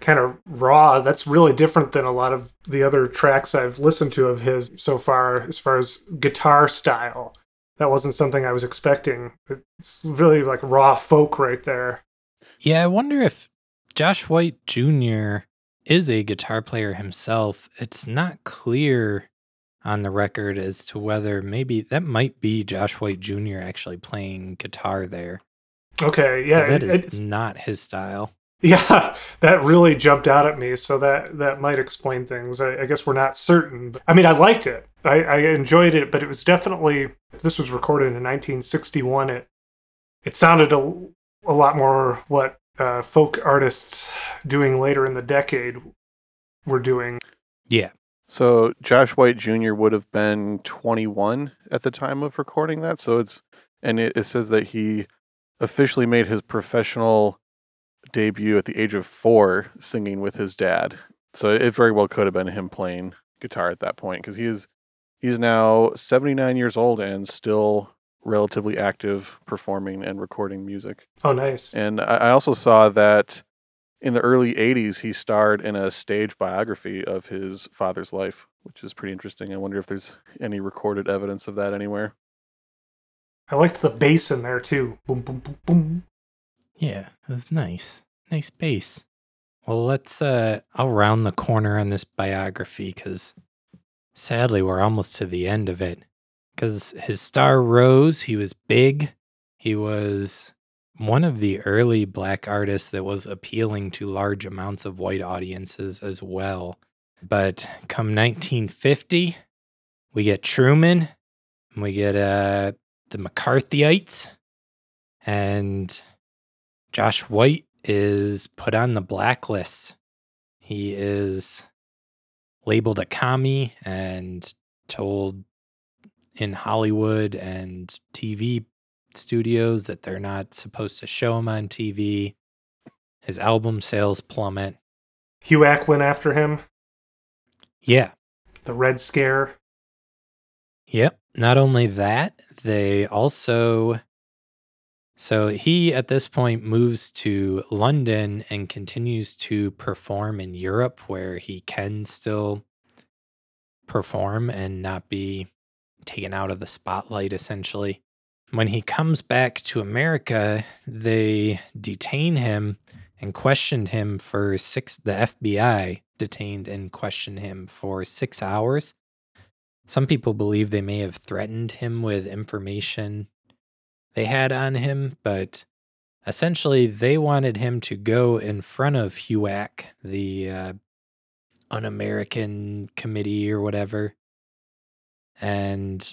kind of raw, that's really different than a lot of the other tracks I've listened to of his so far as guitar style. That wasn't something I was expecting. It's really like raw folk right there. Yeah, I wonder if Josh White Jr. is a guitar player himself. It's not clear on the record as to whether maybe that might be Josh White Jr. actually playing guitar there. Okay, yeah. That is not his style. Yeah, that really jumped out at me, so that might explain things. I guess we're not certain. But, I mean, I liked it. I enjoyed it, but it was definitely, if this was recorded in 1961, it sounded a lot more what folk artists doing later in the decade were doing. Yeah. So Josh White Jr. would have been 21 at the time of recording that, so it says that he officially made his professional debut at the age of 4 singing with his dad. So it very well could have been him playing guitar at that point, because he's now 79 years old and still relatively active performing and recording music. Oh, nice. And I also saw that In the early 80s, he starred in a stage biography of his father's life, which is pretty interesting. I wonder if there's any recorded evidence of that anywhere. I liked the bass in there, too. Boom, boom, boom, boom. Yeah, it was nice. Nice bass. Well, let's, I'll round the corner on this biography, because sadly, we're almost to the end of it. Because his star rose, he was big. He was one of the early black artists that was appealing to large amounts of white audiences as well. But come 1950, we get Truman, and we get the McCarthyites, and Josh White is put on the blacklist. He is labeled a commie and told in Hollywood and TV studios that they're not supposed to show him on TV. His album sales plummet. HUAC went after him. Yeah. The Red Scare. Yep. Not only that, they also... So he, at this point, moves to London and continues to perform in Europe, where he can still perform and not be taken out of the spotlight, essentially. When he comes back to America, they detain him and questioned him for the FBI detained and questioned him for 6 hours. Some people believe they may have threatened him with information they had on him, but essentially they wanted him to go in front of HUAC, the Un-American Committee or whatever, and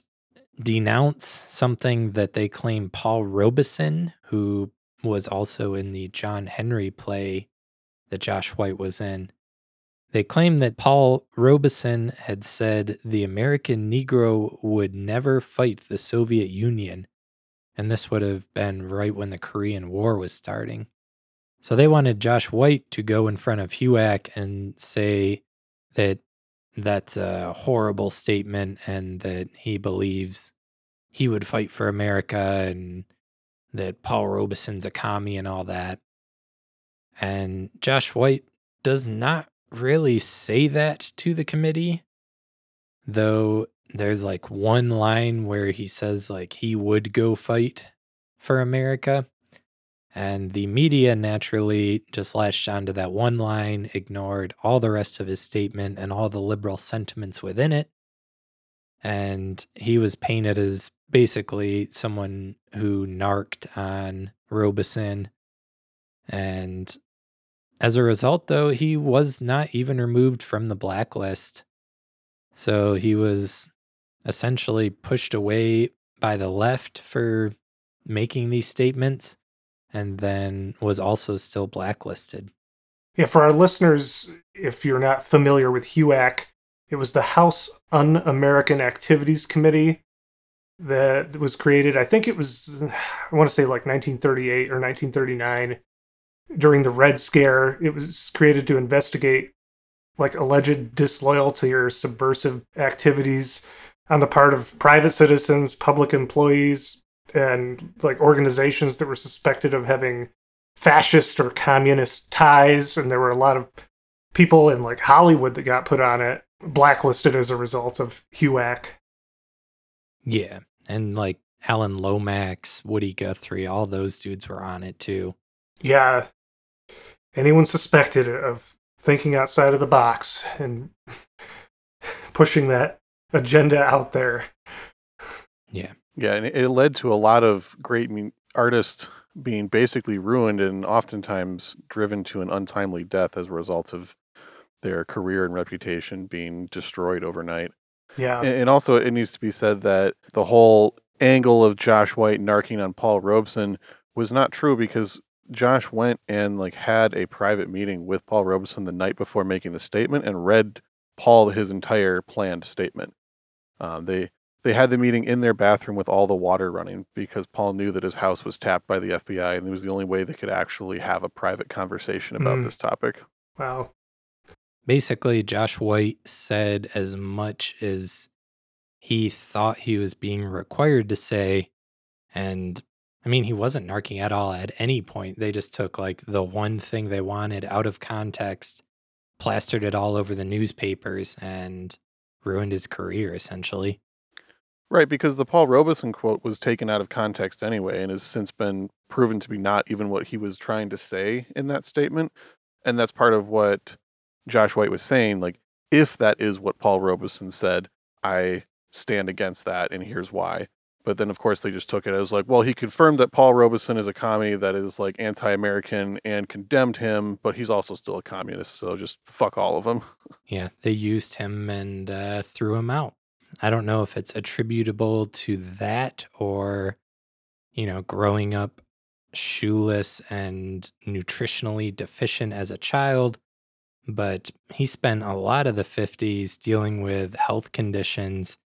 denounce something that they claim Paul Robeson, who was also in the John Henry play that Josh White was in. They claim that Paul Robeson had said the American Negro would never fight the Soviet Union, and this would have been right when the Korean War was starting. So they wanted Josh White to go in front of HUAC and say that that's a horrible statement and that he believes he would fight for America and that Paul Robeson's a commie and all that. And Josh White does not really say that to the committee, though there's like one line where he says like he would go fight for America. And the media naturally just latched onto that one line, ignored all the rest of his statement and all the liberal sentiments within it. And he was painted as basically someone who narked on Robeson. And as a result, though, he was not even removed from the blacklist. So he was essentially pushed away by the left for making these statements, and then was also still blacklisted. Yeah, for our listeners, if you're not familiar with HUAC, it was the House Un-American Activities Committee that was created, I think it was, I want to say like 1938 or 1939, during the Red Scare. It was created to investigate like alleged disloyalty or subversive activities on the part of private citizens, public employees, and like organizations that were suspected of having fascist or communist ties. And there were a lot of people in like Hollywood that got put on it, blacklisted as a result of HUAC. Yeah. And like Alan Lomax, Woody Guthrie, all those dudes were on it too. Yeah. Anyone suspected of thinking outside of the box and pushing that agenda out there. Yeah. Yeah, and it led to a lot of great artists being basically ruined and oftentimes driven to an untimely death as a result of their career and reputation being destroyed overnight. Yeah. And also it needs to be said that the whole angle of Josh White narking on Paul Robeson was not true, because Josh went and like had a private meeting with Paul Robeson the night before making the statement and read Paul his entire planned statement. They had the meeting in their bathroom with all the water running, because Paul knew that his house was tapped by the FBI, and it was the only way they could actually have a private conversation about this topic. Wow. Basically, Josh White said as much as he thought he was being required to say, and I mean, he wasn't narking at all at any point. They just took like the one thing they wanted out of context, plastered it all over the newspapers, and ruined his career, essentially. Right, because the Paul Robeson quote was taken out of context anyway and has since been proven to be not even what he was trying to say in that statement. And that's part of what Josh White was saying. Like, if that is what Paul Robeson said, I stand against that, and here's why. But then, of course, they just took it as like, well, he confirmed that Paul Robeson is a commie that is like anti-American and condemned him, but he's also still a communist, so just fuck all of them. Yeah, they used him and threw him out. I don't know if it's attributable to that or, you know, growing up shoeless and nutritionally deficient as a child, but he spent a lot of the 50s dealing with health conditions.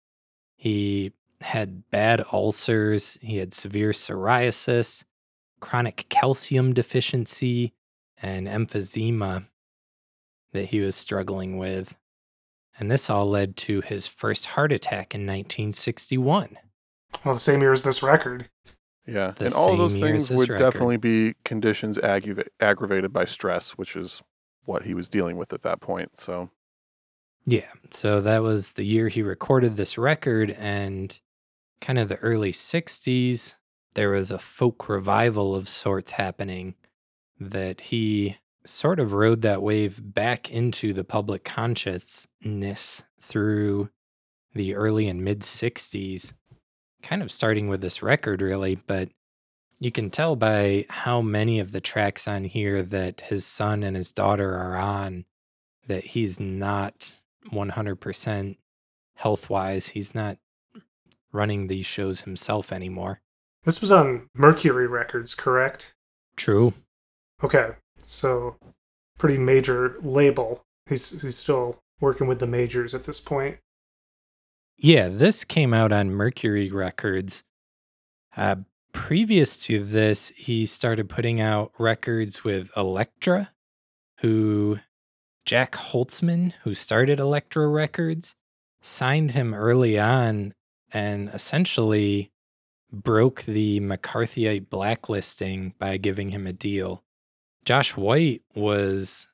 He had bad ulcers, he had severe psoriasis, chronic calcium deficiency, and emphysema that he was struggling with. And this all led to his first heart attack in 1961. Well, the same year as this record. Yeah, and all those things would definitely be conditions aggravated by stress, which is what he was dealing with at that point, so... Yeah, so that was the year he recorded this record, and kind of the early 60s, there was a folk revival of sorts happening that he sort of rode that wave back into the public consciousness through the early and mid-60s, kind of starting with this record, really, but you can tell by how many of the tracks on here that his son and his daughter are on that he's not 100% health-wise. He's not running these shows himself anymore. This was on Mercury Records, correct? True. Okay, so pretty major label. He's still working with the majors at this point. Yeah, this came out on Mercury Records. Previous to this, he started putting out records with Elektra, who Jack Holtzman, who started Elektra Records, signed him early on and essentially broke the McCarthyite blacklisting by giving him a deal. Josh White was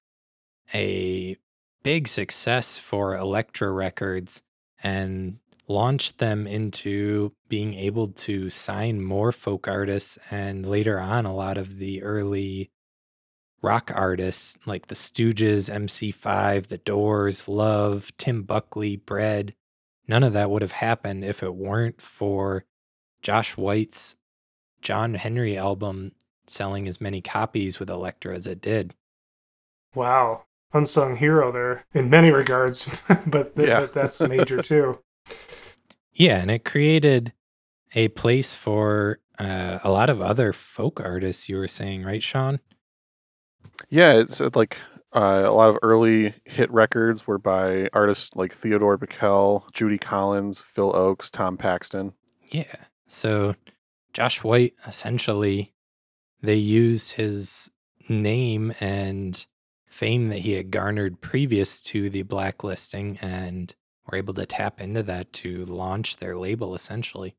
a big success for Elektra Records and launched them into being able to sign more folk artists and later on a lot of the early rock artists like the Stooges, MC5, The Doors, Love, Tim Buckley, Bread. None of that would have happened if it weren't for Josh White's John Henry album selling as many copies with Elektra as it did. Wow. Unsung hero there in many regards, but that's major too. Yeah, and it created a place for a lot of other folk artists, you were saying, right, Sean? Yeah, it's like a lot of early hit records were by artists like Theodore Bickel, Judy Collins, Phil Oakes, Tom Paxton. Yeah, so Josh White, essentially, they used his name and fame that he had garnered previous to the blacklisting and were able to tap into that to launch their label, essentially.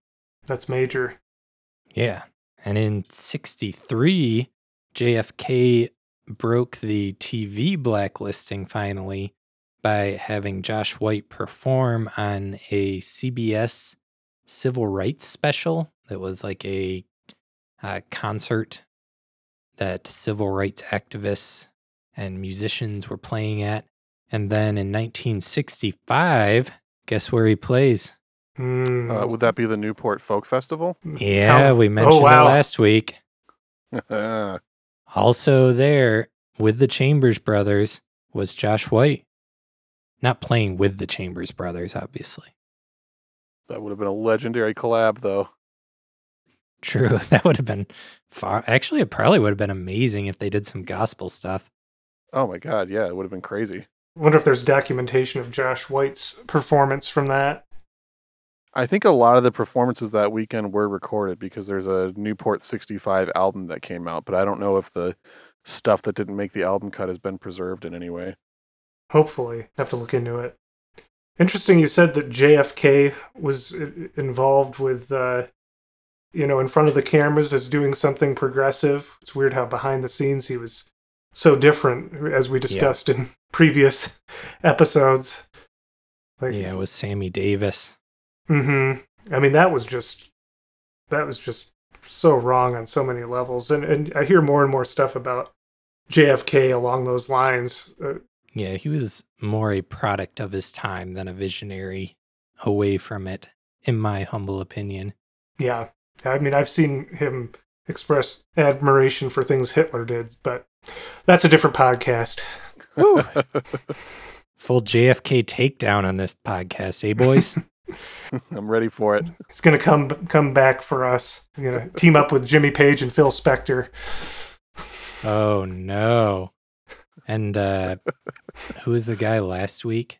That's major. Yeah, and in 1963, JFK broke the TV blacklisting finally by having Josh White perform on a CBS civil rights special that was like a concert that civil rights activists and musicians were playing at. And then in 1965, guess where he plays? Would that be the Newport Folk Festival? Yeah, we mentioned it last week. Also there with the Chambers Brothers was Josh White. Not playing with the Chambers Brothers, obviously. That would have been a legendary collab, though. True. That would have been far. Actually, it probably would have been amazing if they did some gospel stuff. Oh, my God. Yeah, it would have been crazy. I wonder if there's documentation of Josh White's performance from that. I think a lot of the performances that weekend were recorded because there's a Newport 65 album that came out, but I don't know if the stuff that didn't make the album cut has been preserved in any way. Hopefully. Have to look into it. Interesting you said that JFK was involved with you know, in front of the cameras as doing something progressive. It's weird how behind the scenes he was so different, as we discussed in previous episodes. Like, yeah, it was Sammy Davis. Mm-hmm. I mean, that was just so wrong on so many levels. And I hear more and more stuff about JFK along those lines. Yeah, he was more a product of his time than a visionary away from it, in my humble opinion. Yeah. I mean, I've seen him express admiration for things Hitler did, but that's a different podcast. Woo. Full JFK takedown on this podcast, eh, boys? I'm ready for it. It's going to come back for us. I'm going to team up with Jimmy Page and Phil Spector. Oh, no. And who was the guy last week?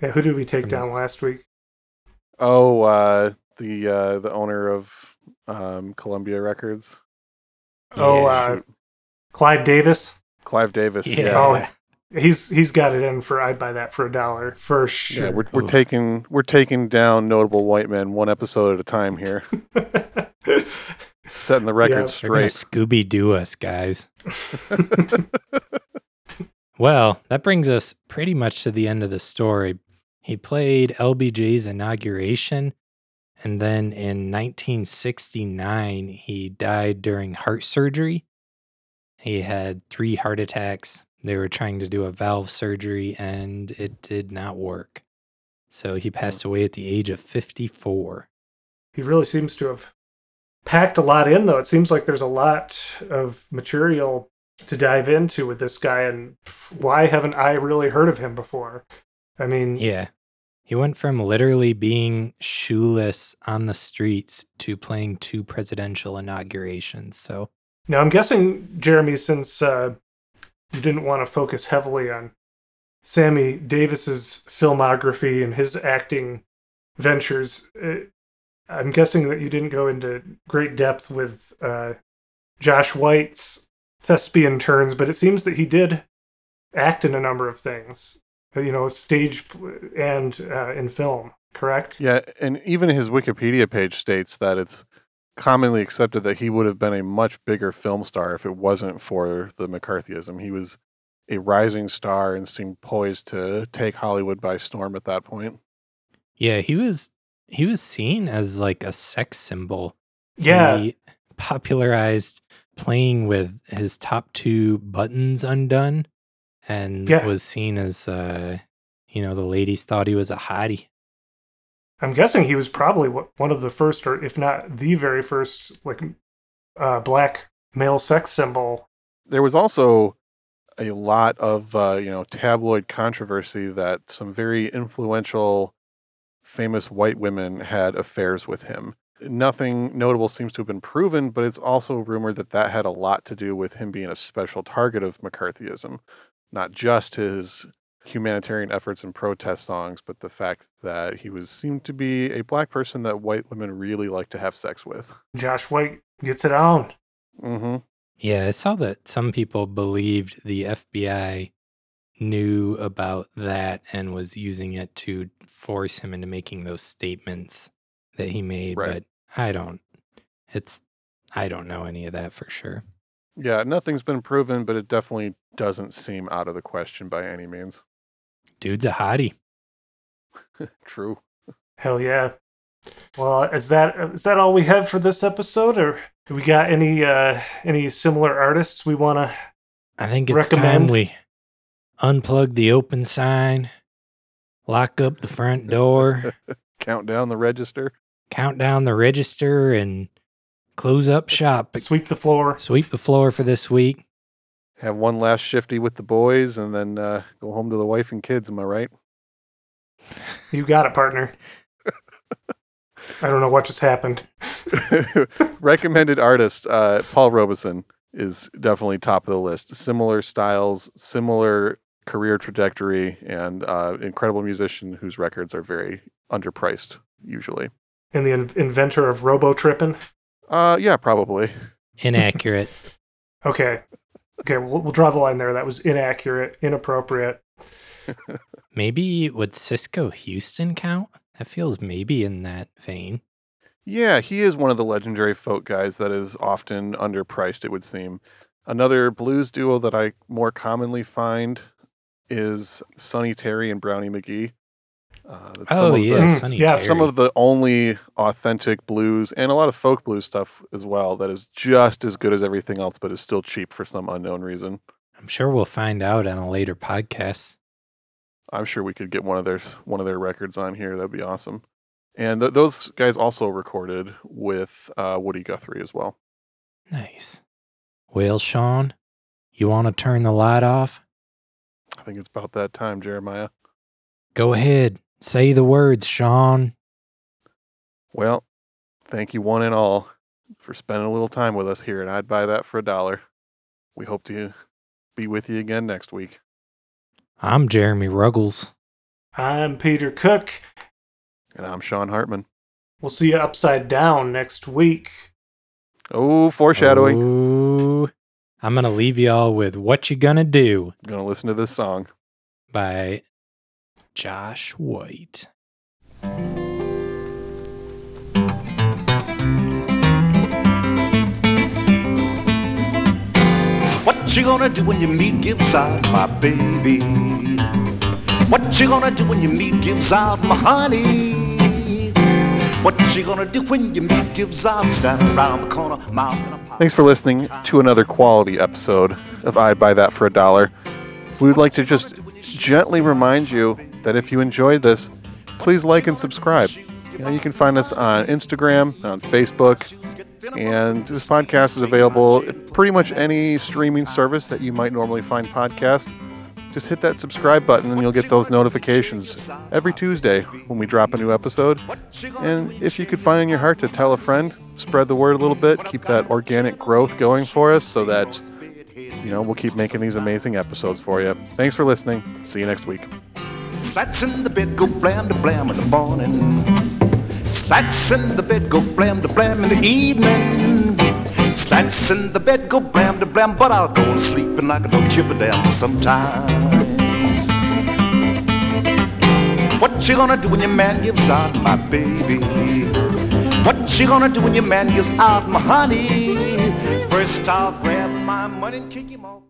Yeah, who did we take down last week? Oh, the owner of Columbia Records. Oh, Clive Davis? Clive Davis, yeah. Oh, he's got it in for I'd Buy That for a Dollar, for sure. Yeah, we're taking down notable white men one episode at a time here. Setting the record straight. Scooby-Doo us, guys. Well, that brings us pretty much to the end of the story. He played LBJ's inauguration, and then in 1969, he died during heart surgery. He had 3 heart attacks. They were trying to do a valve surgery, and it did not work. So he passed away at the age of 54. He really seems to have packed a lot in, though. It seems like there's a lot of material to dive into with this guy, and why haven't I really heard of him before? I mean... Yeah. He went from literally being shoeless on the streets to playing 2 presidential inaugurations. So now I'm guessing, Jeremy, since you didn't want to focus heavily on Sammy Davis's filmography and his acting ventures, I'm guessing that you didn't go into great depth with Josh White's thespian turns, but it seems that he did act in a number of things. You know, stage and in film, correct? Yeah, and even his Wikipedia page states that it's commonly accepted that he would have been a much bigger film star if it wasn't for the McCarthyism. He was a rising star and seemed poised to take Hollywood by storm at that point. Yeah, he was seen as like a sex symbol. Yeah. He popularized playing with his top 2 buttons undone. And was seen as, you know, the ladies thought he was a hottie. I'm guessing he was probably one of the first, or if not the very first, like black male sex symbol. There was also a lot of, you know, tabloid controversy that some very influential, famous white women had affairs with him. Nothing notable seems to have been proven, but it's also rumored that that had a lot to do with him being a special target of McCarthyism. Not just his humanitarian efforts and protest songs, but the fact that he seemed to be a black person that white women really like to have sex with. Josh White gets it on. Mm-hmm. Yeah, I saw that some people believed the FBI knew about that and was using it to force him into making those statements that he made, right. But I don't know any of that for sure. Yeah, nothing's been proven, but it definitely doesn't seem out of the question by any means. Dude's a hottie. True. Hell yeah. Well, is that all we have for this episode, or do we got any similar artists we want to? I think it's recommend? Time we unplug the open sign, lock up the front door, count down the register, and close up shop. Sweep the floor. Sweep the floor for this week. Have one last shifty with the boys and then go home to the wife and kids. Am I right? You got it, partner. I don't know what just happened. Recommended artist, Paul Robeson is definitely top of the list. Similar styles, similar career trajectory, and incredible musician whose records are very underpriced, usually. And the inventor of robo-trippin'? Yeah, probably. Inaccurate. Okay, we'll draw the line there. That was inaccurate, inappropriate. Maybe would Cisco Houston count? That feels maybe in that vein. Yeah, he is one of the legendary folk guys that is often underpriced, it would seem. Another blues duo that I more commonly find is Sonny Terry and Brownie McGee. Sonny Terry. Some of the only authentic blues and a lot of folk blues stuff as well that is just as good as everything else, but is still cheap for some unknown reason. I'm sure we'll find out on a later podcast. I'm sure we could get one of their records on here. That'd be awesome. And those guys also recorded with Woody Guthrie as well. Nice. Well, Sean, you want to turn the light off? I think it's about that time, Jeremiah. Go ahead. Say the words, Sean. Well, thank you one and all for spending a little time with us here, and I'd Buy That for a Dollar. We hope to be with you again next week. I'm Jeremy Ruggles. I'm Peter Cook. And I'm Sean Hartman. We'll see you upside down next week. Oh, foreshadowing. Ooh, I'm going to leave y'all with What You Gonna Do. I'm going to listen to this song. By Josh White. What you gonna do when you meet gives out, my baby? What you gonna do when you meet gives out, my honey? What you gonna do when you meet gives out? Stand around the corner, mouth in a pocket. Thanks for listening to another quality episode of I'd Buy That for a Dollar. We would like to just gently remind you that if you enjoyed this, please like and subscribe. You can find us on Instagram, on Facebook, and this podcast is available at pretty much any streaming service that you might normally find podcasts. Just hit that subscribe button and you'll get those notifications every Tuesday when we drop a new episode. And if you could find in your heart to tell a friend, spread the word a little bit, keep that organic growth going for us so that, we'll keep making these amazing episodes for you. Thanks for listening. See you next week. Slats in the bed, go blam to blam in the morning. Slats in the bed, go blam to blam in the evening. Slats in the bed, go blam to blam, but I'll go and sleep and I don't give a damn sometimes. What you gonna do when your man gives out, my baby? What you gonna do when your man gives out, my honey? First I'll grab my money and kick him off.